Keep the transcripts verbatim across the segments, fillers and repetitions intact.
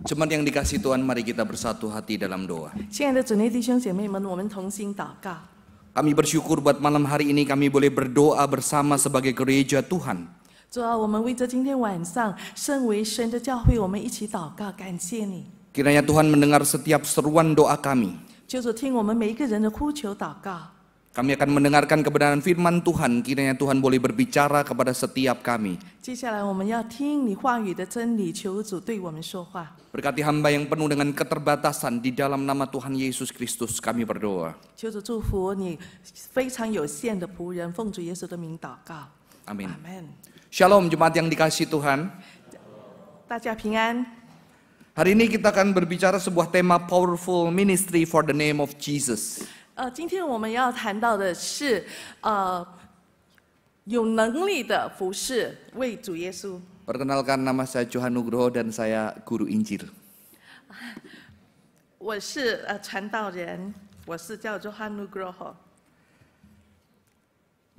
Jemaat yang dikasihi Tuhan, mari kita bersatu hati dalam doa. Kami bersyukur buat malam hari ini kami boleh berdoa bersama sebagai gereja Tuhan. Kiranya Tuhan mendengar setiap seruan doa kami. Kami akan mendengarkan kebenaran firman Tuhan, kiranya Tuhan boleh berbicara kepada setiap kami. Berkati hamba yang penuh dengan keterbatasan, di dalam nama Tuhan Yesus Kristus kami berdoa. Amin. Amin. Shalom jemaat yang dikasihi Tuhan. Hari ini kita akan berbicara sebuah tema Powerful Ministry for the Name of Jesus. 呃, 今天我们要谈到的是, 呃, 有能力的服事为主耶稣. Perkenalkan, nama saya Johan Nugroho dan saya guru Injil. 我是, 呃, 传道人, 我是叫 Johan Nugroho.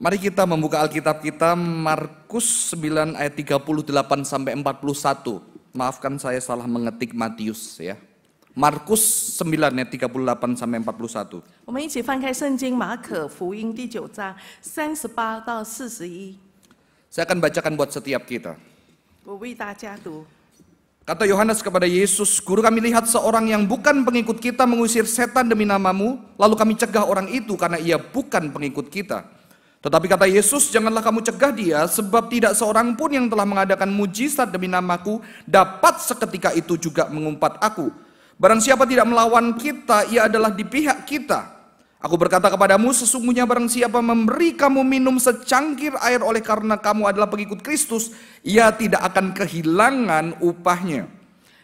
Mari kita membuka Alkitab kita Markus sembilan ayat tiga puluh delapan sampai empat puluh satu. Maafkan saya salah mengetik Matius ya. Markus sembilan ayat tiga puluh delapan sampai empat puluh satu. Saya akan bacakan buat setiap kita. Kata Yohanes kepada Yesus, "Guru, kami lihat seorang yang bukan pengikut kita mengusir setan demi namamu, lalu kami cegah orang itu karena ia bukan pengikut kita." Tetapi kata Yesus, janganlah kamu cegah dia, sebab tidak seorang pun yang telah mengadakan mujizat demi namaku dapat seketika itu juga mengumpat aku. Barang siapa tidak melawan kita, ia adalah di pihak kita. Aku berkata kepadamu, sesungguhnya barang siapa memberi kamu minum secangkir air oleh karena kamu adalah pengikut Kristus, ia tidak akan kehilangan upahnya.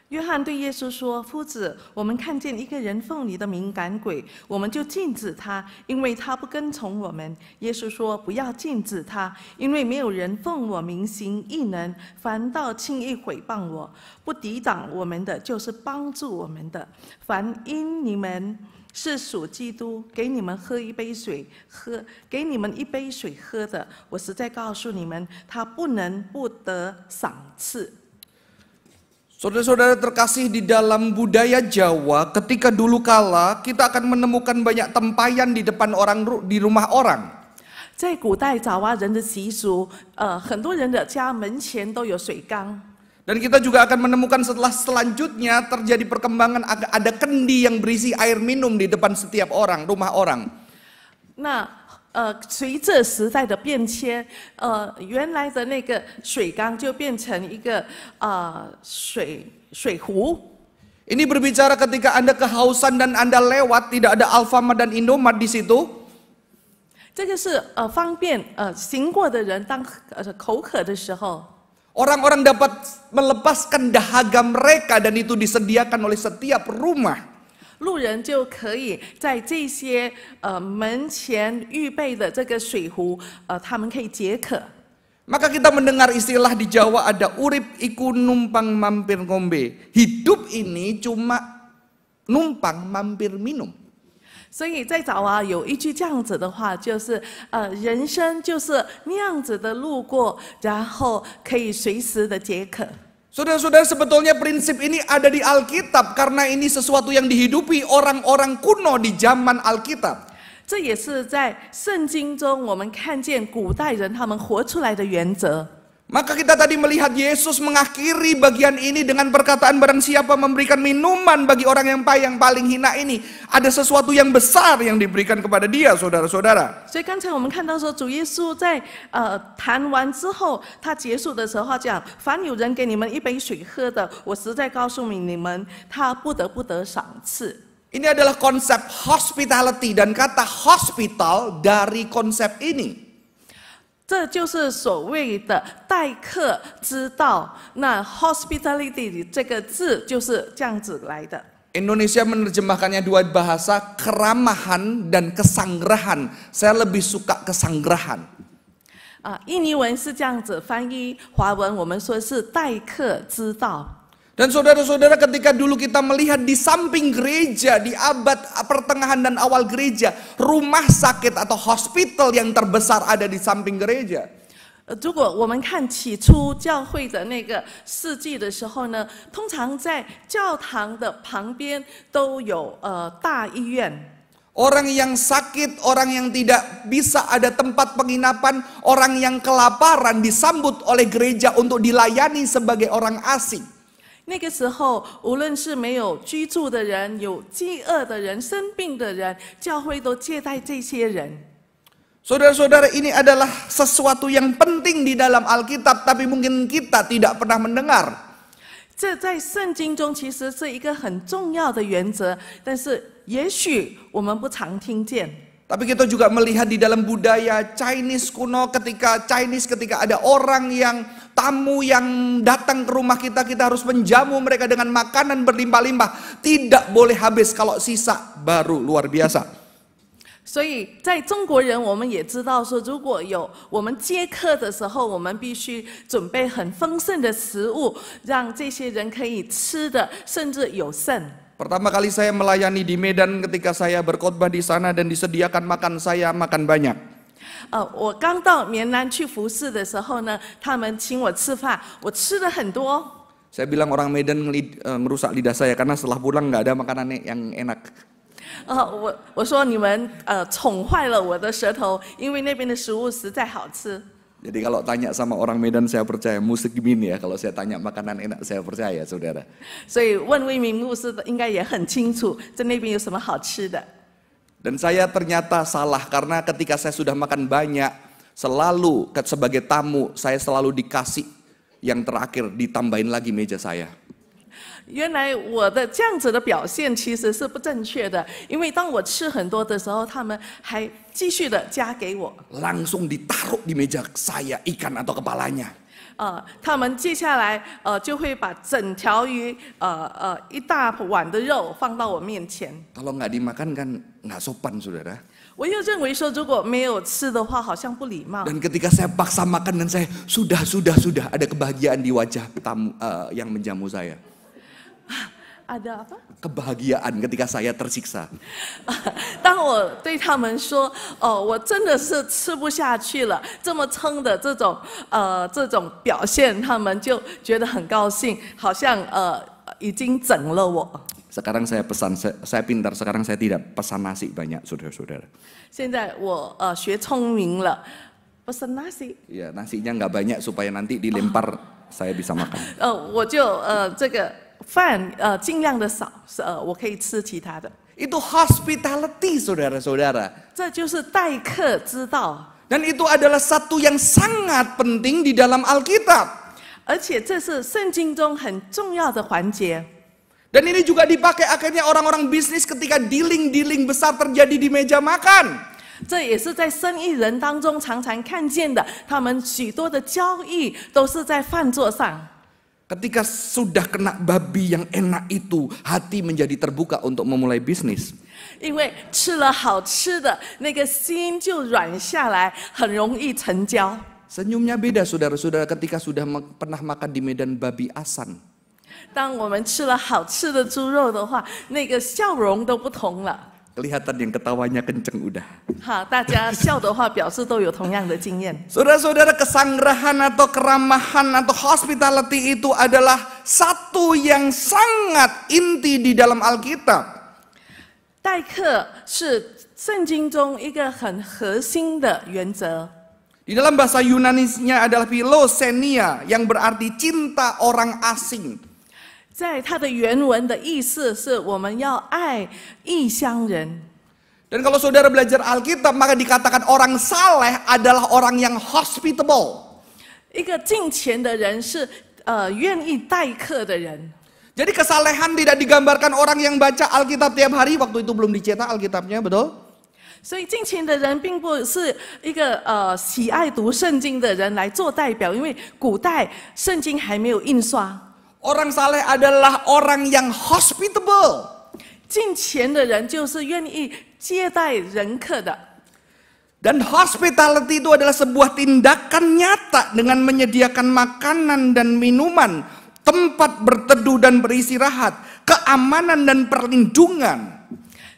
Yohanes 对耶稣说, 夫子, 我们看见一个人奉你的名赶鬼, 我们就禁止他, 因为他不跟从我们. 耶稣说, 不要禁止他, 因为没有人奉我名行异能, 反倒轻易毁谤我. 不抵挡我们的就是帮助我们的. 凡因你们是属基督, 给你们喝一杯水, 喝, 给你们一杯水喝的, 我实在告诉你们, 他不能不得赏赐. Saudara-saudara terkasih, di dalam budaya Jawa ketika dulu kala kita akan menemukan banyak tempayan di depan orang, di rumah orang. Dan kita juga akan menemukan setelah selanjutnya terjadi perkembangan ada kendi yang berisi air minum di depan setiap orang, rumah orang. Nah, 呃,随着时代的变迁, 呃,原来的那个水缸就变成一个, 呃,水,水壶. Ini berbicara ketika Anda kehausan dan Anda lewat, tidak ada Alfamart dan Indomart di situ. 这个是, 呃,方便, 呃,行过的人当口渴的时候. Orang-orang dapat melepaskan dahaga mereka dan itu disediakan oleh setiap rumah. 路人就可以在这些, 呃, 门前预备的这个水壶, 呃, 他们可以解渴. Maka kita mendengar istilah di Jawa ada urip iku numpang mampir ngombe. Hidup ini cuma numpang mampir minum. 所以在早啊, 有一句这样子的话, 就是, 呃, 人生就是那样子的路过, 然后可以随时的解渴. Saudara-saudara, sebetulnya prinsip ini ada di Alkitab karena ini sesuatu yang dihidupi orang-orang kuno di zaman Alkitab. Maka kita tadi melihat Yesus mengakhiri bagian ini dengan perkataan, barang siapa memberikan minuman bagi orang yang payah, yang paling hina ini, ada sesuatu yang besar yang diberikan kepada dia, saudara-saudara. Ini adalah konsep hospitality, dan kata hospital dari konsep ini. 这就是所谓的待客之道, 那 hospitality 这个字就是这样子来的. Indonesia menerjemahkannya dua bahasa, keramahan dan kesanggrahan. Saya lebih suka kesanggrahan. Uh, 印尼文是这样子翻译，华文我们说是待客之道. Dan saudara-saudara, ketika dulu kita melihat di samping gereja, di abad pertengahan dan awal gereja, rumah sakit atau hospital yang terbesar ada di samping gereja. 呃，如果我们看起初教会的那个事迹的时候呢，通常在教堂的旁边都有呃大医院。 Orang yang sakit, orang yang tidak bisa ada tempat penginapan, orang yang kelaparan disambut oleh gereja untuk dilayani sebagai orang asing. 那个时候，无论是没有居住的人、有饥饿的人、生病的人，教会都接待这些人。Saudara-saudara, ini adalah sesuatu yang penting di dalam Alkitab, tapi mungkin kita tidak pernah mendengar. 这在圣经中其实是一个很重要的原则，但是也许我们不常听见。 Tapi kita juga melihat di dalam budaya Chinese kuno, ketika Chinese ketika ada orang yang tamu yang datang ke rumah kita, kita harus menjamu mereka dengan makanan berlimpah-limpah, tidak boleh habis, kalau sisa baru luar biasa. 所以在中国人，我们也知道说，如果有我们接客的时候，我们必须准备很丰盛的食物，让这些人可以吃的甚至有剩。 Pertama kali saya melayani di Medan, ketika saya berkhotbah di sana dan disediakan makan, saya makan banyak. 呃，我刚到棉兰去服侍的时候呢，他们请我吃饭，我吃了很多。Saya bilang orang Medan merusak lidah saya karena setelah pulang nggak ada makanan yang enak. 呃，我我说你们呃宠坏了我的舌头，因为那边的食物实在好吃。 Jadi kalau tanya sama orang Medan saya percaya, musik gini ya, kalau saya tanya makanan enak saya percaya, saudara. Dan saya ternyata salah, karena ketika saya sudah makan banyak, selalu sebagai tamu saya selalu dikasih yang terakhir, ditambahin lagi meja saya. 原来我的这样子的表现其实是不正确的，因为当我吃很多的时候，他们还继续的加给我。Langsung ditaruh di meja saya ikan atau kepalanya. 呃，他们接下来呃就会把整条鱼呃呃一大碗的肉放到我面前。Kalau nggak dimakan kan nggak sopan, saudara. 我又认为说，如果没有吃的话，好像不礼貌。Dan ketika saya paksa makan dan saya sudah sudah sudah ada kebahagiaan di wajah tamu yang menjamu saya. Ada apa? Kebahagiaan ketika saya tersiksa. 当我对他们说，哦，我真的是吃不下去了，这么撑的这种呃这种表现，他们就觉得很高兴，好像呃已经整了我。Sekarang saya pesan, saya pintar. Sekarang saya tidak pesan nasi banyak, saudara-saudara. 现在我呃学聪明了，pesan nasi. Ya, nasinya nggak banyak supaya nanti dilempar saya bisa makan. 呃，我就呃这个。 饭呃尽量的少，呃我可以吃其他的。Itu hospitality, saudara-saudara. 这就是待客之道。Dan itu adalah satu yang sangat penting di dalam Alkitab. 而且这是圣经中很重要的环节。Dan ini juga dipakai akhirnya orang-orang bisnis ketika dealing-dealing besar terjadi di meja makan. 这也是在生意人当中常常看见的，他们许多的交易都是在饭桌上。 Ketika sudah kena babi yang enak itu, hati menjadi terbuka untuk memulai bisnis. Senyumnya beda, saudara-saudara, ketika sudah pernah makan di Medan babi asan. Kelihatan yang ketawanya kenceng udah. Saudara-saudara, kesanggrahan atau keramahan atau hospitality itu adalah satu yang sangat inti di dalam Alkitab. 待客是圣经中一个很核心的原则。 Di dalam bahasa Yunani-nya adalah philoxenia, yang berarti cinta orang asing. 在它的原文的意思是我们要爱异乡人。Dan kalau saudara belajar Alkitab, maka dikatakan orang saleh adalah orang yang hospitable. 一个敬虔的人是呃愿意待客的人。Jadi kesalehan tidak digambarkan orang yang baca Alkitab tiap hari, waktu itu belum dicetak Alkitabnya, betul? 所以敬虔的人并不是一个呃喜爱读圣经的人来做代表，因为古代圣经还没有印刷。 Orang saleh adalah orang yang hospitable. 敬虔的人就是愿意接待人客的。Dan hospitality itu adalah sebuah tindakan nyata dengan menyediakan makanan dan minuman, tempat berteduh dan beristirahat, keamanan dan perlindungan.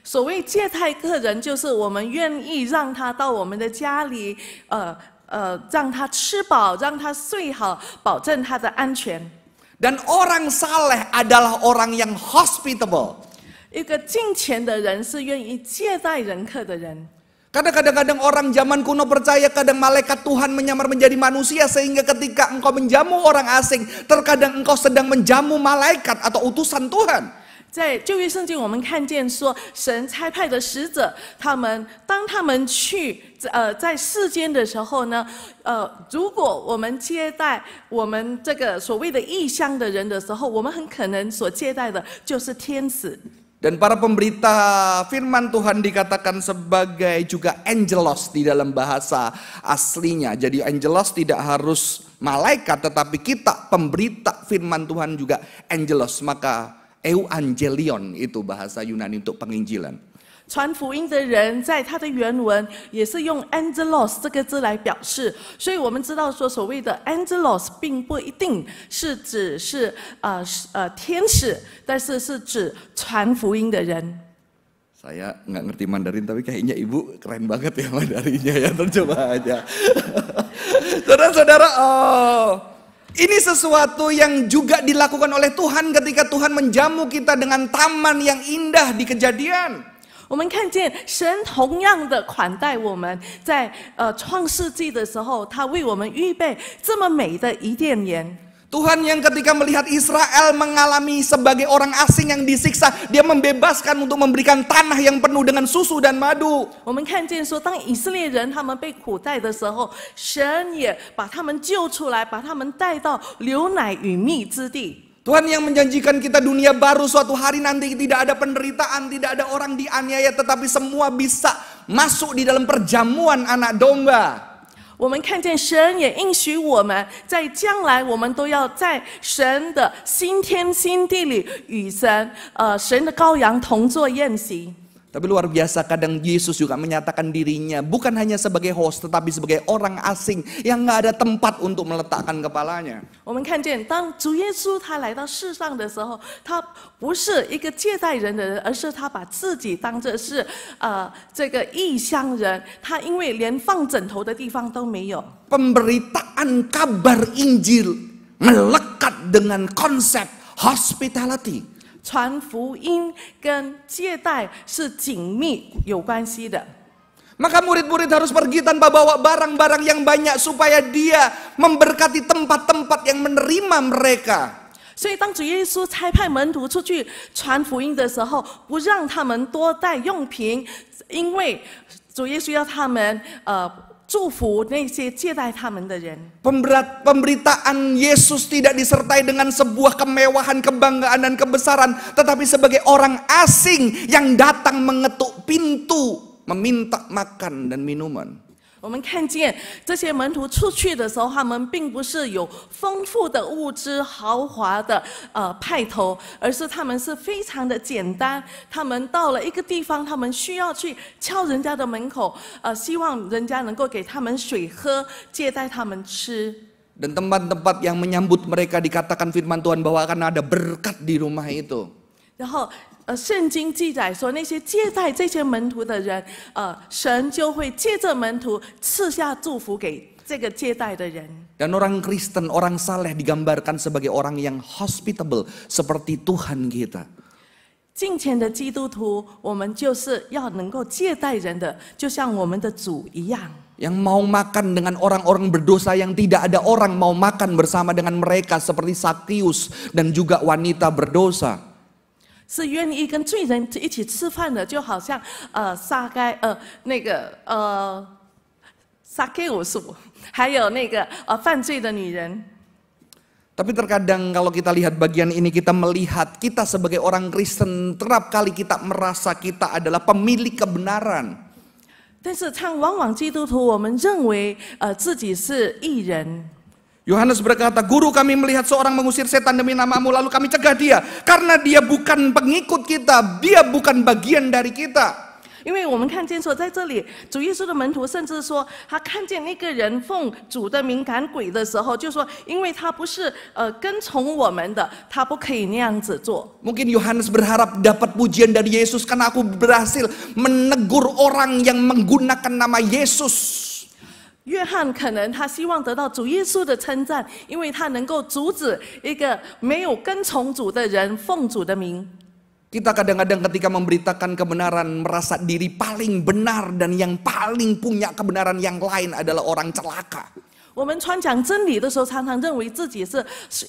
所谓接待客人，就是我们愿意让他到我们的家里，呃。 呃 uh, 让他吃饱，让他睡好，保证他的安全。Dan orang saleh adalah orang yang hospitable. 一个敬虔的人是愿意接待人客的人。Karena kadang-kadang orang zaman kuno percaya kadang malaikat Tuhan menyamar menjadi manusia, sehingga ketika engkau menjamu orang asing, terkadang engkau sedang menjamu malaikat atau utusan Tuhan. 在旧约圣经，我们看见说，神差派的使者，他们当他们去呃在世间的时候呢，呃，如果我们接待我们这个所谓的异乡的人的时候，我们很可能所接待的就是天使。Dan para pemberita firman Tuhan dikatakan sebagai juga angelos di dalam bahasa aslinya. Jadi angelos tidak harus malaikat, tetapi kita pemberita firman Tuhan juga angelos. Maka euangelion itu bahasa Yunani untuk penginjilan. 传福音的人在他的原文也是用 angelos 这个字来表示，所以我们知道说所谓的 angelos 并不一定是指是呃呃天使，但是是指传福音的人。Saya nggak ngerti Mandarin, tapi kayaknya ibu keren banget ya Mandarinnya ya, tercoba aja. Saudara-saudara, oh. Ini sesuatu yang juga dilakukan oleh Tuhan ketika Tuhan menjamu kita dengan taman yang indah di Kejadian. Tuhan yang ketika melihat Israel mengalami sebagai orang asing yang disiksa, dia membebaskan untuk memberikan tanah yang penuh dengan susu dan madu. Tuhan yang menjanjikan kita dunia baru suatu hari nanti, tidak ada penderitaan, tidak ada orang dianiaya, tetapi semua bisa masuk di dalam perjamuan anak domba. 我们看见神也应许我们，在将来我们都要在神的新天新地里与神，呃，神的羔羊同作宴席。Tapi luar biasa, kadang Yesus juga menyatakan dirinya bukan hanya sebagai host, tetapi sebagai orang asing yang nggak ada tempat untuk meletakkan kepalanya. Pemberitaan kabar Injil melekat dengan konsep hospitality. 传福音跟接待是紧密有关系的。Maka murid-murid harus pergi tanpa bawa barang-barang yang banyak supaya dia memberkati tempat-tempat yang menerima mereka. 所以当主耶稣差派门徒出去传福音的时候，不让他们多带用品，因为主耶稣要他们呃。 Pemberitaan Yesus tidak disertai dengan sebuah kemewahan, kebanggaan, dan kebesaran, tetapi sebagai orang asing yang datang mengetuk pintu, meminta makan dan minuman. 我们看见这些门徒出去的时候，他们并不是有丰富的物质、豪华的呃派头，而是他们是非常的简单。他们到了一个地方，他们需要去敲人家的门口，呃，希望人家能够给他们水喝，接待他们吃。Dan tempat-tempat yang menyambut mereka dikatakan firman Tuhan bahwa akan ada berkat di rumah itu. 然后。 圣经记载说，那些接待这些门徒的人，呃，神就会借着门徒赐下祝福给这个接待的人。Dan orang Kristen, orang saleh digambarkan sebagai orang yang hospitable, seperti Tuhan kita. 敬虔的基督徒，我们就是要能够接待人的，就像我们的主一样。 Yang mau makan dengan orang-orang berdosa, yang tidak ada orang mau makan bersama dengan mereka, seperti Zakheus dan juga wanita berdosa. 是愿意跟罪人一起吃饭的，就好像呃撒该呃那个呃撒该我素，还有那个呃犯罪的女人。Tapi terkadang kalau kita lihat bagian ini, kita melihat kita sebagai orang Kristen kerap kali kita merasa kita adalah pemilik kebenaran. 但是，常往往基督徒我们认为呃自己是义人。 Yohanes berkata, "Guru, kami melihat seorang mengusir setan demi namamu, lalu kami cegah dia, karena dia bukan pengikut kita, dia bukan bagian dari kita." 因为我们看见说，在这里，主耶稣的门徒甚至说，他看见那个人奉主的名赶鬼的时候，就说，因为他不是呃跟从我们的，他不可以那样子做。Mungkin Yohanes berharap dapat pujian dari Yesus karena aku berhasil menegur orang yang menggunakan nama Yesus. 约翰可能他希望得到主耶稣的称赞，因为他能够阻止一个没有跟从主的人奉主的名。Kita kadang-kadang ketika memberitakan kebenaran merasa diri paling benar dan yang paling punya kebenaran yang lain adalah orang celaka. 我们传讲真理的时候，常常认为自己是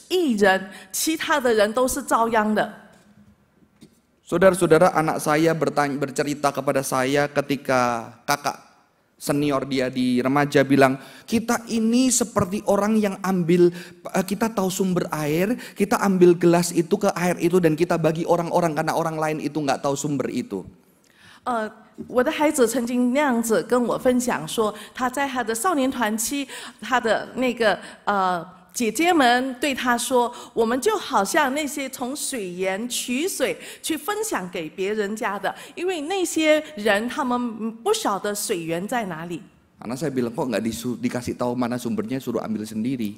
义人，其他的人都是遭殃的。 Saudara-saudara, anak saya bertanya, bercerita kepada saya ketika kakak senior dia di remaja bilang, kita ini seperti orang yang ambil, kita tahu sumber air, kita ambil gelas itu ke air itu dan kita bagi orang-orang karena orang lain itu nggak tahu sumber itu. Uh, 我的孩子曾经那样子跟我分享说，他在他的少年团期，他的那个呃。 姐姐们对他说：“我们就好像那些从水源取水去分享给别人家的，因为那些人他们不晓得水源在哪里。” Karena saya bilang kok nggak dikasih tahu mana sumbernya suruh ambil sendiri.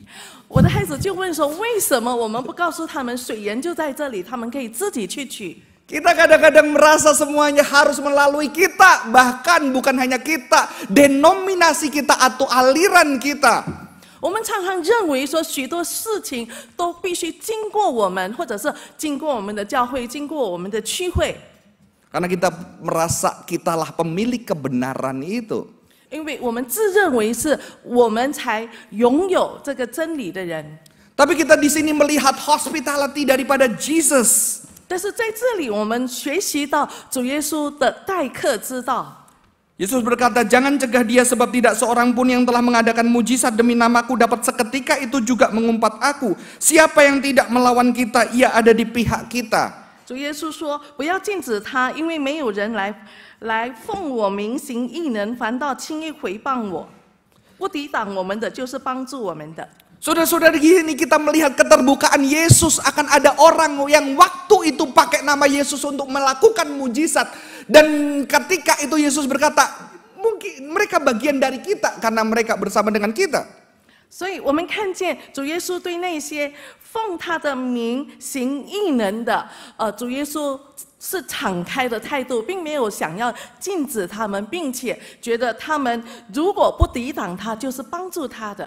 我的孩子就问说：“为什么我们不告诉他们水源就在这里，他们可以自己去取？” Kita kadang-kadang merasa semuanya harus melalui kita, bahkan bukan hanya kita, denominasi kita atau aliran kita. 我们常常认为说，许多事情都必须经过我们，或者是经过我们的教会，经过我们的区会。Karena kita merasa kitalah pemilik kebenaran itu. 因为我们自认为是我们才拥有这个真理的人。Tapi kita di sini melihat hospitality daripada Jesus. 但是在这里，我们学习到主耶稣的待客之道。 Yesus berkata, jangan cegah dia sebab tidak seorang pun yang telah mengadakan mujizat demi namaku dapat seketika itu juga mengumpat aku. Siapa yang tidak melawan kita, ia ada di pihak kita. 主耶稣说，不要禁止他，因为没有人来来奉我名行异能，反倒轻易回谤我。不抵挡我们的，就是帮助我们的。 Saudara-saudari, ini kita melihat keterbukaan Yesus akan ada orang yang waktu itu pakai nama Yesus untuk melakukan mujizat. Dan ketika itu Yesus berkata, mungkin mereka bagian dari kita karena mereka bersama dengan kita. Jadi, kita melihat Tuhan Yesus terhadap orang yang melakukan mujizat. 是敞开的态度，并没有想要禁止他们，并且觉得他们如果不抵挡他，就是帮助他的。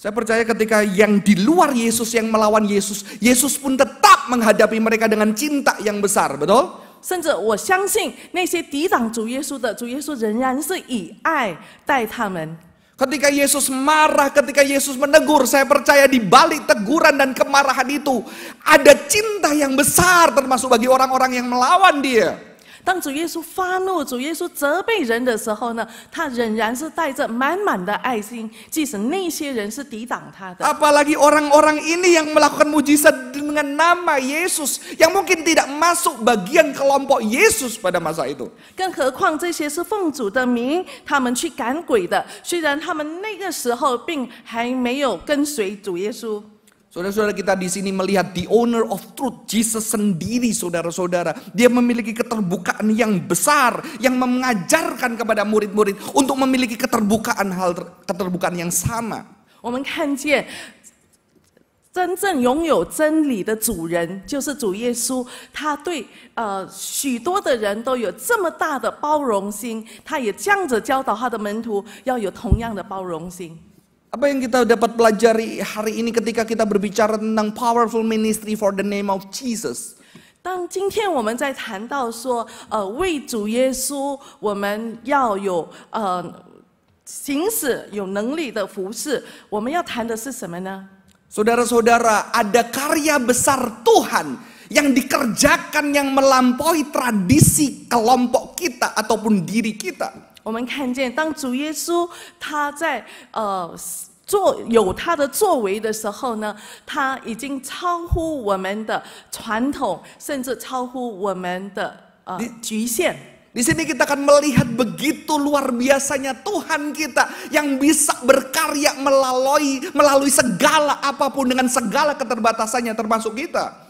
Saya percaya ketika yang di luar Yesus yang melawan Yesus, Yesus pun tetap menghadapi mereka dengan cinta yang besar, betul? 甚至我相信那些抵挡主耶稣的，主耶稣仍然是以爱待他们。 Ketika Yesus marah, ketika Yesus menegur, saya percaya di balik teguran dan kemarahan itu ada cinta yang besar termasuk bagi orang-orang yang melawan dia. 当主耶稣发怒、主耶稣责备人的时候呢，他仍然是带着满满的爱心，即使那些人是抵挡他的。Apalagi orang-orang ini yang melakukan mujizat dengan nama Yesus, yang mungkin tidak masuk bagian kelompok Yesus pada masa itu. 更何况这些是奉主的名，他们去赶鬼的，虽然他们那个时候并还没有跟随主耶稣。 Saudara-saudara, kita di sini melihat the owner of truth, Jesus sendiri, saudara-saudara. Dia memiliki keterbukaan yang besar, yang mengajarkan kepada murid-murid untuk memiliki keterbukaan hal keterbukaan yang sama. 我们看见真正拥有真理的主人就是主耶稣，他对呃许多的人都有这么大的包容心，他也这样子教导他的门徒要有同样的包容心。 Apa yang kita dapat pelajari hari ini ketika kita berbicara tentang powerful ministry for the name of Jesus? 当今天我们在谈到说，呃，为主耶稣，我们要有呃行使有能力的服事。我们要谈的是什么呢？ Saudara-saudara, ada karya besar Tuhan yang dikerjakan yang melampaui tradisi kelompok kita ataupun diri kita. 我们看见，当主耶稣他在呃做有他的作为的时候呢，他已经超乎我们的传统，甚至超乎我们的呃局限。 Di sini kita akan melihat begitu luar biasanya Tuhan kita yang bisa berkarya melalui melalui segala apapun dengan segala keterbatasannya termasuk kita.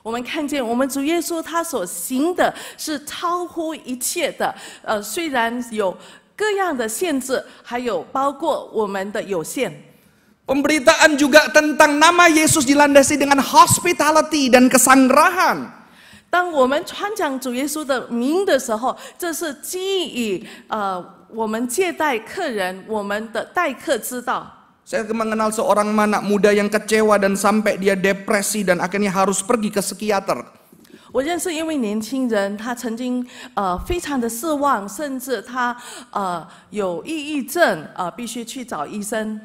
我们看见，我们主耶稣他所行的是超乎一切的。呃，虽然有各样的限制，还有包括我们的有限。Pemberitaan juga tentang nama Yesus dilandasi dengan hospitality dan kesanggrahan. 当我们传讲主耶稣的名的时候，这是基于呃我们接待客人我们的待客之道。Saya mengenal seorang anak muda yang kecewa dan sampai dia depresi dan akhirnya harus pergi ke psikiater. 我认识一位年轻人，他曾经呃非常的失望，甚至他呃有抑郁症，呃必须去找医生。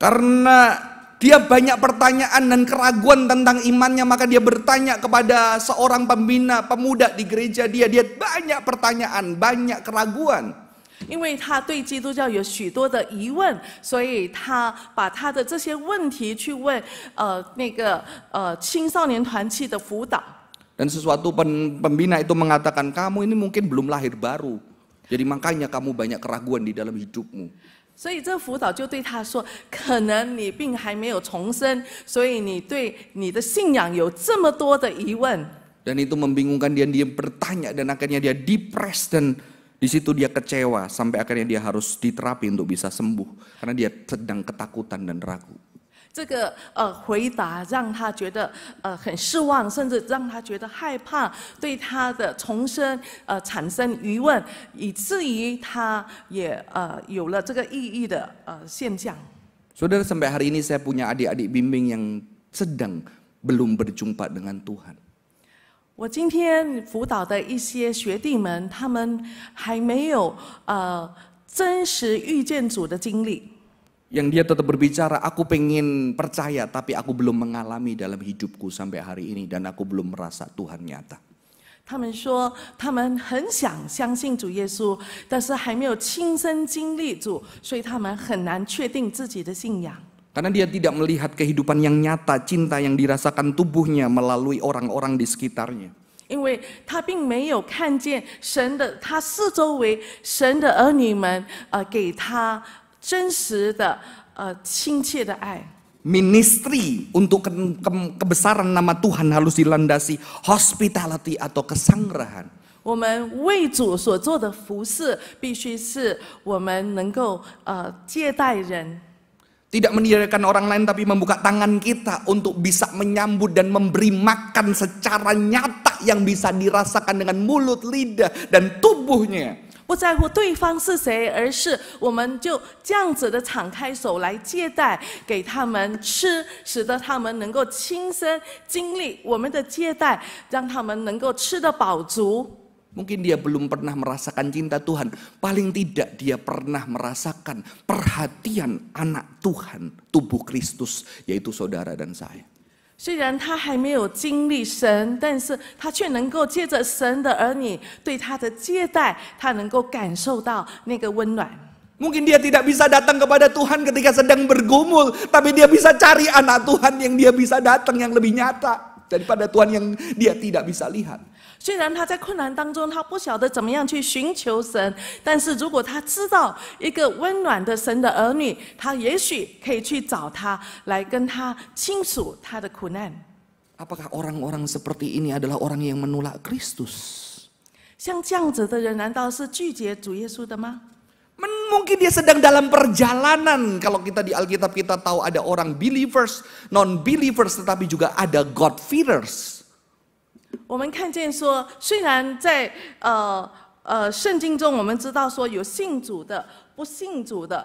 Karena dia banyak pertanyaan dan keraguan tentang imannya, maka dia bertanya kepada seorang pembina pemuda di gereja dia. Dia banyak pertanyaan, banyak keraguan. Dan sesuatu pembina itu mengatakan, kamu ini mungkin belum lahir baru, jadi makanya kamu banyak keraguan di dalam hidupmu. 所以这辅导就对他说，可能你并还没有重生，所以你对你的信仰有这么多的疑问。Dan itu membingungkan dia, dia bertanya dan akhirnya dia depres dan di situ dia kecewa sampai akhirnya dia harus diterapi untuk bisa sembuh karena dia sedang ketakutan dan ragu. 这个呃回答让他觉得呃很失望，甚至让他觉得害怕，对他的重生呃产生疑问，以至于他也呃有了这个抑郁的呃现象。Saudara, sampai hari ini saya punya adik-adik bimbing yang sedang belum berjumpa dengan Tuhan. 我今天辅导的一些学弟们，他们还没有呃真实遇见主的经历。 Yang dia tetap berbicara, aku pengen percaya tapi aku belum mengalami dalam hidupku sampai hari ini dan aku belum merasa Tuhan nyata. Karena dia tidak melihat kehidupan yang nyata, cinta yang dirasakan tubuhnya melalui orang-orang di sekitarnya. 因为他并没有看见神的，他四周围神的儿女们，呃，给他。 真实的 呃, 亲切的爱. Ministry untuk ke ke kebesaran nama Tuhan harus dilandasi hospitality atau kesanggrahan. 我们为主所做的服事必须是我们能够 呃, 接待人. Tidak menyediakan orang lain tapi membuka tangan kita untuk bisa menyambut dan memberi makan secara nyata yang bisa dirasakan dengan mulut, lidah, dan tubuhnya. 不在乎对方是谁，而是我们就这样子的敞开手来接待，给他们吃，使得他们能够亲身经历我们的接待，让他们能够吃得饱足。Mungkin dia belum pernah merasakan cinta Tuhan, paling tidak dia pernah merasakan perhatian anak Tuhan, tubuh Kristus, yaitu saudara dan saya. 虽然他还没有经历神，但是他却能够借着神的儿女对他的接待，他能够感受到那个温暖。Mungkin dia tidak bisa datang kepada Tuhan ketika sedang bergumul, tapi dia bisa cari anak Tuhan yang dia bisa datang yang lebih nyata daripada Tuhan yang dia tidak bisa lihat. 虽然他在困难当中，他不晓得怎么样去寻求神，但是如果他知道一个温暖的神的儿女，他也许可以去找他，来跟他倾诉他的苦难。Apakah orang-orang seperti ini adalah orang yang menolak Kristus? 像这样子的人，难道是拒绝主耶稣的吗？ Mungkin dia sedang dalam perjalanan. Kalau kita di Alkitab kita tahu ada orang believers, non-believers, tetapi juga ada God-fearers. 我们看见说，虽然在呃呃圣经中，我们知道说有信主的、不信主的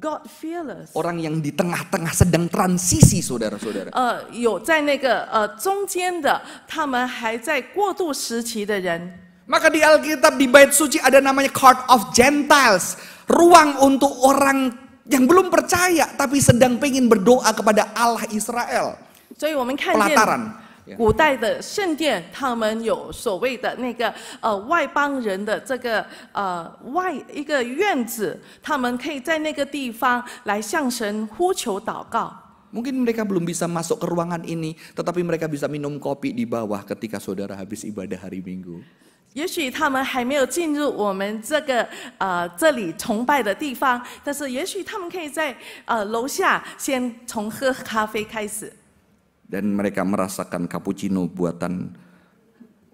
，God fearless。Orang yang di tengah-tengah sedang transisi, saudara-saudara. 呃，有在那个呃中间的，他们还在过渡时期的人。Maka di Alkitab di Bait Suci ada namanya Court of Gentiles, ruang untuk orang yang belum percaya tapi sedang pengen berdoa kepada Allah Israel. 所以我们看见。Pelataran. 古代的圣殿，他们有所谓的那个呃外邦人的这个呃外一个院子，他们可以在那个地方来向神呼求祷告。Mungkin mereka belum bisa masuk ke ruangan ini, tetapi mereka bisa minum kopi di bawah ketika saudara habis ibadah hari Minggu. 也许他们还没有进入我们这个呃这里崇拜的地方，但是也许他们可以在呃楼下先从喝咖啡开始。 Dan mereka merasakan cappuccino buatan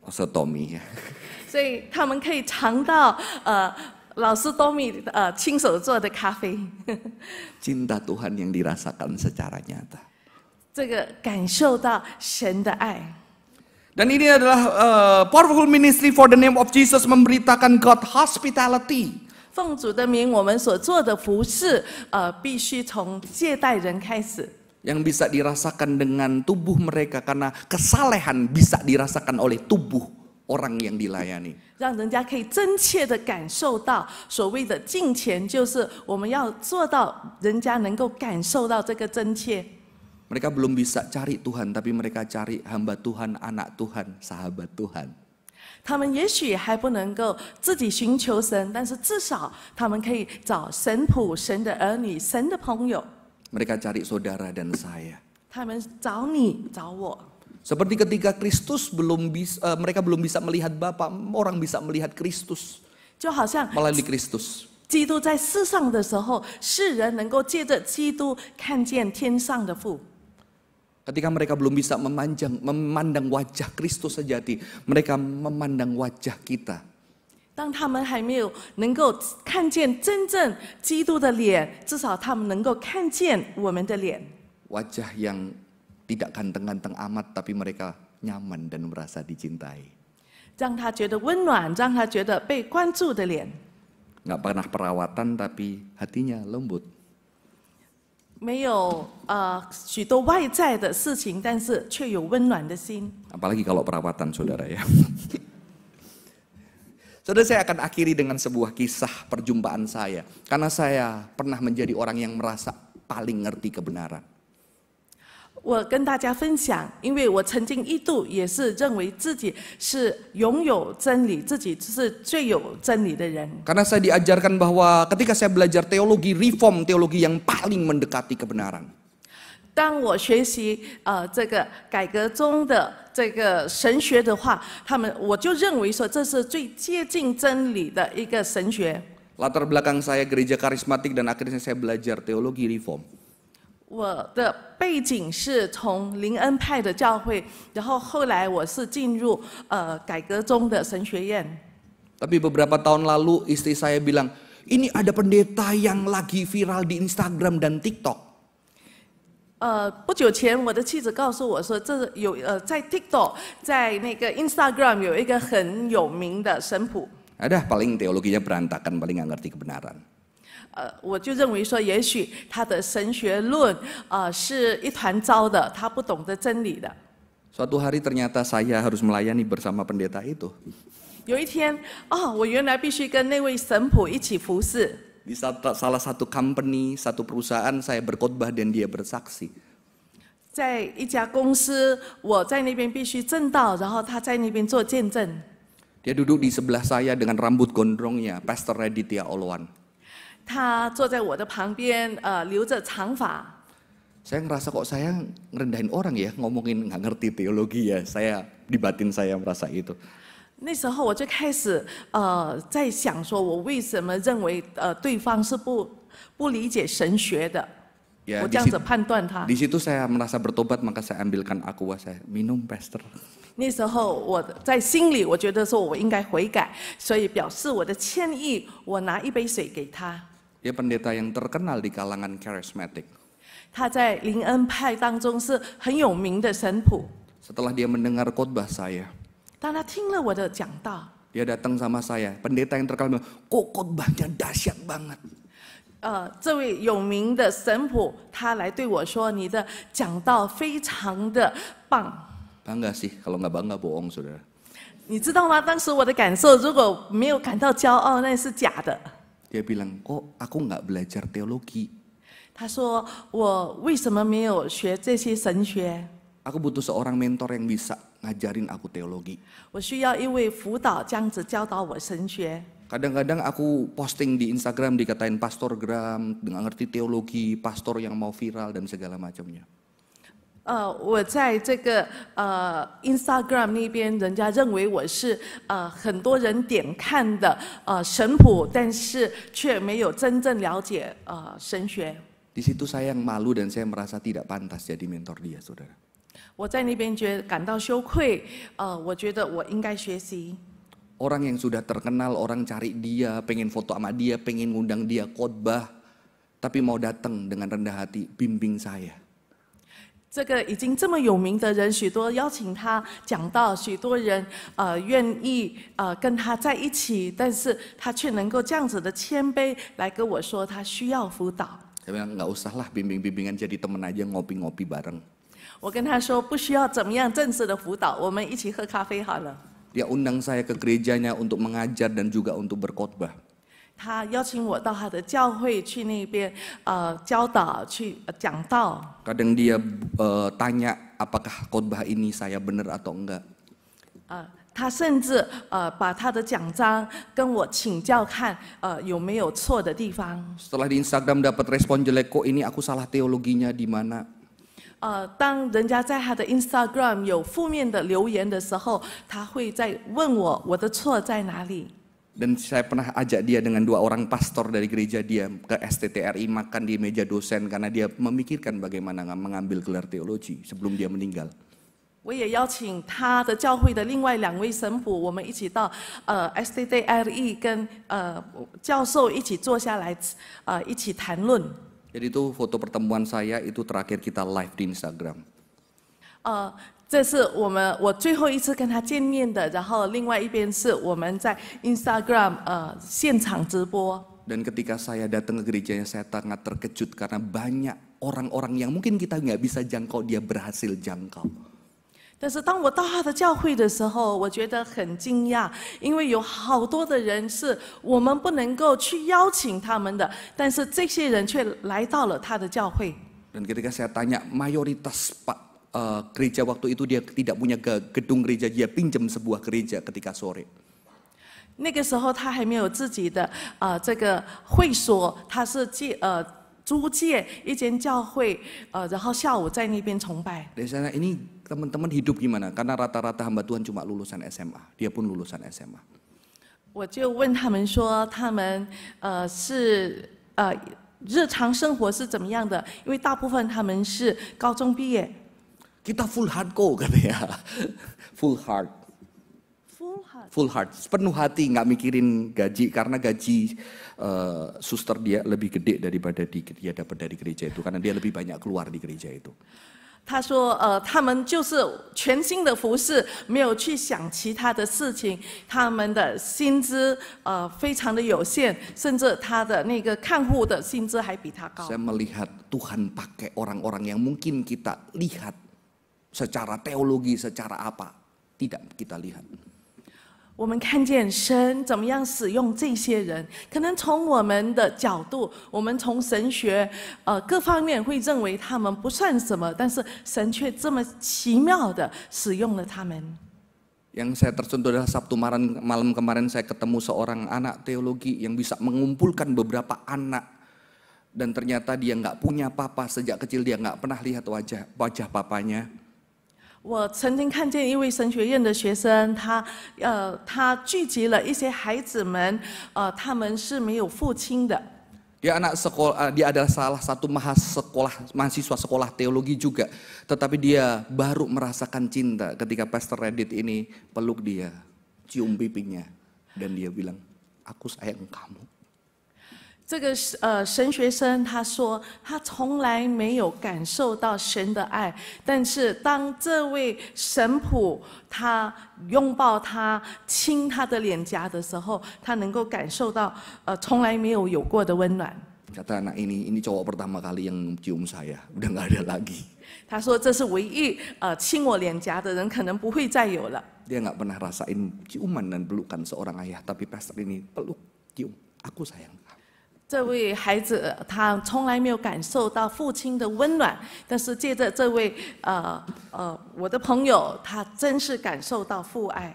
Osatomie. Cinta Tuhan yang dirasakan secara nyata. Dan ini adalah uh, powerful ministry for the name of Jesus, memberitakan God hospitality. 奉主的名，我们所做的服事，呃，必须从接待人开始。 Yang bisa dirasakan dengan tubuh mereka, karena kesalehan bisa dirasakan oleh tubuh orang yang dilayani. 让人家可以真切的感受到所谓的敬虔，就是我们要做到人家能够感受到这个真切。 Mereka belum bisa cari Tuhan, tapi mereka cari hamba Tuhan, anak Tuhan, sahabat Tuhan. 他们也许还不能够自己寻求神，但是至少他们可以找神仆、神的儿女、神的朋友。 Mereka cari saudara dan saya. 他们找你，找我。 Seperti ketika Kristus belum bisa, uh, mereka belum bisa melihat Bapa, orang bisa melihat Kristus. 就好像 melalui Kristus. 基督在世上的时候，世人能够借着基督看见天上的父。 Ketika mereka belum bisa memanjang, memandang wajah Kristus sejati, mereka memandang wajah kita. 当他们还没有能够看见真正基督的脸，至少他们能够看见我们的脸。Wajah yang tidak ganteng-ganteng amat, tapi mereka nyaman dan merasa dicintai. 让他觉得温暖，让他觉得被关注的脸。Nggak pernah perawatan, tapi hatinya lembut. 没有呃许多外在的事情，但是却有温暖的心。Apalagi kalau perawatan, saudara ya. Saudara, saya akan akhiri dengan sebuah kisah perjumpaan saya, karena saya pernah menjadi orang yang merasa paling ngerti kebenaran. 我跟大家分享，因为我曾经一度也是认为自己是拥有真理，自己是最有真理的人。Karena saya diajarkan bahwa ketika saya belajar teologi reform, teologi yang paling mendekati kebenaran. 当我学习呃这个改革中的这个神学的话，他们我就认为说这是最接近真理的一个神学。Latar belakang saya gereja karismatik dan akhirnya saya belajar teologi reform. 我的背景是从灵恩派的教会，然后后来我是进入呃改革中的神学院。Tapi beberapa tahun lalu istri saya bilang, ini ada pendeta yang lagi viral di Instagram dan TikTok. 呃，不久前我的妻子告诉我说，这有呃在 TikTok 在那个 Instagram 有一个很有名的神仆。Ada paling teologinya berantakan, paling nggak ngerti kebenaran. 呃，我就认为说，也许他的神学论啊是一团糟的，他不懂得真理的。Suatu hari ternyata saya harus melayani bersama pendeta itu. 有一天，哦，我原来必须跟那位神仆一起服侍。Di salah satu company, satu perusahaan, saya berkhotbah dan dia bersaksi. 在一家公司，我在那边必须证道，然后他在那边做见证。Dia duduk di sebelah saya dengan rambut gondrongnya, Pastor Reddya Olowan. 他坐在我的旁边，呃，留着长发。Saya ngerasa kok saya ngerendahin orang ya, ngomongin nggak ngerti teologi ya. Saya di batin saya merasa itu. 那时候我就开始呃在想，说我为什么认为呃对方是不不理解神学的？ Ya, 我这样子判断他。Di situ saya merasa bertobat, maka saya ambilkan aqua, saya minum, Pastor. 那时候我在心里，我觉得说我应该悔改，所以表示我的歉意，我拿一杯水给他。 Dia pendeta yang terkenal di kalangan karismatik. Setelah dia mendengar khotbah saya, dia datang sama saya. Pendeta yang terkenal, kok khotbahnya dahsyat banget. Bangga sih, kalau nggak bangga bohong, saudara. 你知道吗？当时我的感受，如果没有感到骄傲，那是假的。 Dia bilang, kok aku nggak belajar teologi? Aku butuh seorang mentor yang bisa ngajarin aku teologi. Kadang-kadang aku posting di Instagram dikatain pastorgram, nggak ngerti teologi, pastor yang mau viral dan segala macamnya. 呃，我在这个呃 Instagram 那边，人家认为我是呃很多人点看的呃神仆，但是却没有真正了解呃神学。Di situ saya yang malu dan saya merasa tidak pantas jadi mentor dia, saudara. 我在那边觉得感到羞愧，呃，我觉得我应该学习。Orang yang sudah terkenal, orang cari dia, pengen foto sama dia, pengen ngundang dia khotbah, tapi mau datang dengan rendah hati, bimbing saya. 这个已经这么有名的人，许多邀请他讲道，许多人呃愿意呃跟他在一起，但是他却能够这样子的谦卑来跟我说他需要辅导。Saya bilang nggak usah lah bimbing-bimbingan, jadi teman aja ngopi-ngopi bareng. 我跟他说不需要怎么样正式的辅导，我们一起喝咖啡好了。Dia undang saya ke gerejanya untuk mengajar dan juga untuk berkhotbah. 他邀请我到他的教会去那边呃教导去讲道。Kadang dia tanya apakah khotbah ini saya benar atau enggak. 啊。 他甚至呃把他的讲章跟我请教看呃有没有错的地方。Setelah di Instagram dapat respon jelek, kok ini aku salah teologinya di mana? 呃，当人家在他的 Instagram 有负面的留言的时候，他会在问我我的错在哪里。Dan saya pernah ajak dia dengan dua orang pastor dari gereja dia ke S T T R I makan di meja dosen karena dia memikirkan bagaimana mengambil gelar teologi sebelum dia meninggal. 我也邀请他的教会的另外两位神父，我们一起到呃 S T T R I 跟呃教授一起坐下来，呃一起谈论。Jadi itu foto pertemuan saya itu terakhir kita live di Instagram. 呃，这是我们我最后一次跟他见面的，然后另外一边是我们在 Instagram 呃现场直播。Dan ketika saya datang ke gerejanya saya sangat terkejut karena banyak orang-orang yang mungkin kita nggak bisa jangkau dia berhasil jangkau. 但是当我到他的教会的时候，我觉得很惊讶，因为有好多的人是我们不能够去邀请他们的，但是这些人却来到了他的教会。Dan ketika saya tanya, mayoritas pak gereja waktu itu dia tidak punya gedung gereja, dia pinjam sebuah gereja ketika sore. 那个时候他还没有自己的啊这个会所，他是借呃。 租借一间教会，呃，然后下午在那边崇拜。Di sana ini teman-teman hidup gimana? Karena rata-rata hamba Tuhan cuma lulusan S M A, dia pun lulusan S M A. 我就问他们说，他们呃是呃日常生活是怎么样的？因为大部分他们是高中毕业。Kita full heart kok katanya, full heart. Full heart. Full heart, penuh hati, nggak mikirin gaji karena gaji. Uh, suster dia lebih gede daripada di, dia dapat dari gereja itu karena dia lebih banyak keluar di gereja itu. 他说，呃，他们就是全心的服侍，没有去想其他的事情。他们的薪资呃非常的有限，甚至他的那个看护的薪资还比他高。Saya melihat Tuhan pakai orang-orang yang mungkin kita lihat secara teologi, secara apa tidak kita lihat. 我们看见神怎么样使用这些人，可能从我们的角度，我们从神学呃各方面会认为他们不算什么，但是神却这么奇妙的使用了他们。Yang saya tersentuh adalah Sabtu malam kemarin saya ketemu seorang anak teologi yang bisa mengumpulkan beberapa anak dan ternyata dia nggak punya papa sejak kecil dia nggak pernah lihat wajah wajah papanya. 我曾经看见一位神学院的学生，他呃，他聚集了一些孩子们，呃，他们是没有父亲的。Dia anak sekolah, dia adalah salah satu mahasiswa sekolah teologi juga, tetapi dia baru merasakan cinta ketika Pastor Reddya ini peluk dia, cium pipinya, dan dia bilang, aku sayang kamu. 这个呃神学生他说，他从来没有感受到神的爱，但是当这位神父他拥抱他、亲他的脸颊的时候，他能够感受到呃从来没有有过的温暖。Kata anak ini, ini cowok pertama kali yang cium saya, udah nggak ada lagi. 他说这是唯一呃亲我脸颊的人，可能不会再有了。Dia nggak pernah rasain ciuman dan pelukan seorang ayah, tapi pastor ini peluk, cium, aku sayang. 这位孩子他从来没有感受到父亲的温暖，但是借着这位呃呃我的朋友，他真是感受到父爱。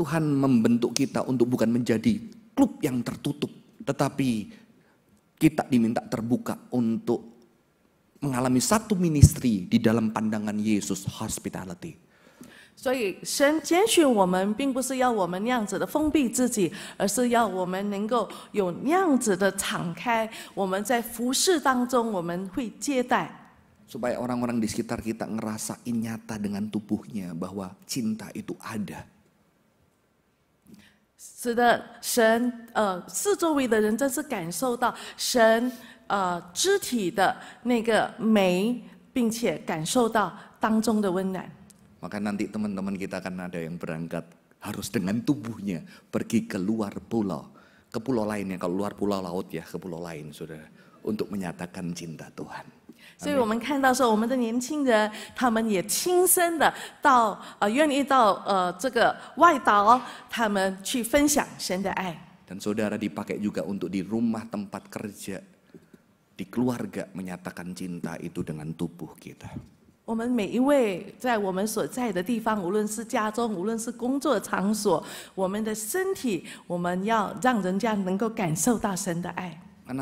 Tuhan membentuk kita untuk bukan menjadi klub yang tertutup, tetapi kita diminta terbuka untuk mengalami satu ministry di dalam pandangan Yesus hospitality. 所以，神拣选我们，并不是要我们那样子的封闭自己，而是要我们能够有那样子的敞开。我们在服侍当中，我们会接待。supaya orang-orang di sekitar kita ngerasain nyata dengan tubuhnya bahwa cinta itu ada. 是的，神呃，四周围的人真是感受到神呃肢体的那个美。Maka nanti teman-teman kita akan ada yang berangkat harus dengan tubuhnya pergi ke luar pulau, ke pulau lainnya, kalau luar pulau laut ya, ke pulau lain saudara, untuk menyatakan cinta Tuhan. Dan saudara dipakai juga untuk di rumah tempat kerja, di keluarga menyatakan cinta itu dengan tubuh kita. Karena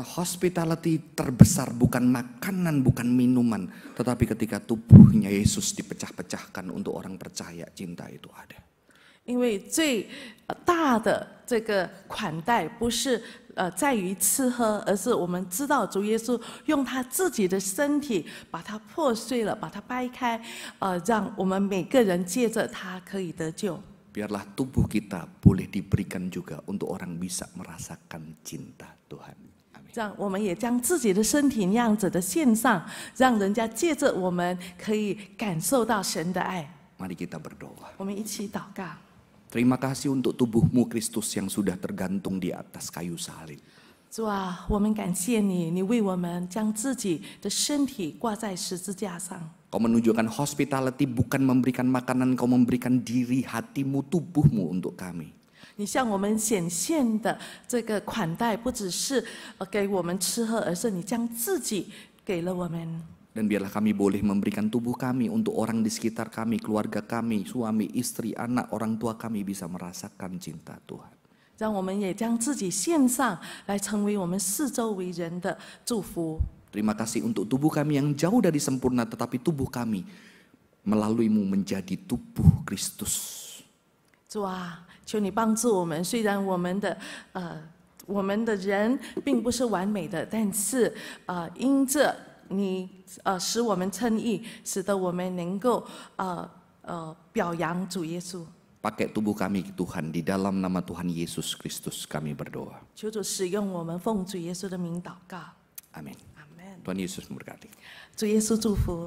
hospitality terbesar bukan makanan, bukan minuman, tetapi ketika tubuhnya Yesus dipecah-pecahkan untuk orang percaya, cinta itu ada. 因为最大的这个款待不是 在于吃喝, 而是我们知道主耶稣用他自己的身体把它破碎了把它掰开, 让我们每个人借着他可以得救. Biarlah tubuh kita boleh diberikan juga untuk orang bisa merasakan cinta Tuhan. Amin. 让我们也将自己的身体那样子的献上，让人家借着我们可以感受到神的爱. Mari kita berdoa. 我们一起祷告. Terima kasih untuk tubuhmu Kristus yang sudah tergantung di atas kayu salib. Kau menunjukkan hospitality bukan memberikan makanan, kau memberikan diri, hatimu, tubuhmu untuk kami. Dan biarlah kami boleh memberikan tubuh kami untuk orang di sekitar kami, keluarga kami, suami, istri, anak, orang tua kami bisa merasakan cinta Tuhan. Terima kasih untuk tubuh kami yang jauh dari sempurna, tetapi tubuh kami melaluimu menjadi tubuh Kristus. 你使我们称义，使得我们能够表扬主耶稣。 Pakai tubuh kami Tuhan, di dalam nama Tuhan Yesus Kristus kami berdoa. 求主使用我们，奉主耶稣的名祷告。Amin. Amin. Tuhan Yesus memberkati. 主耶稣祝福。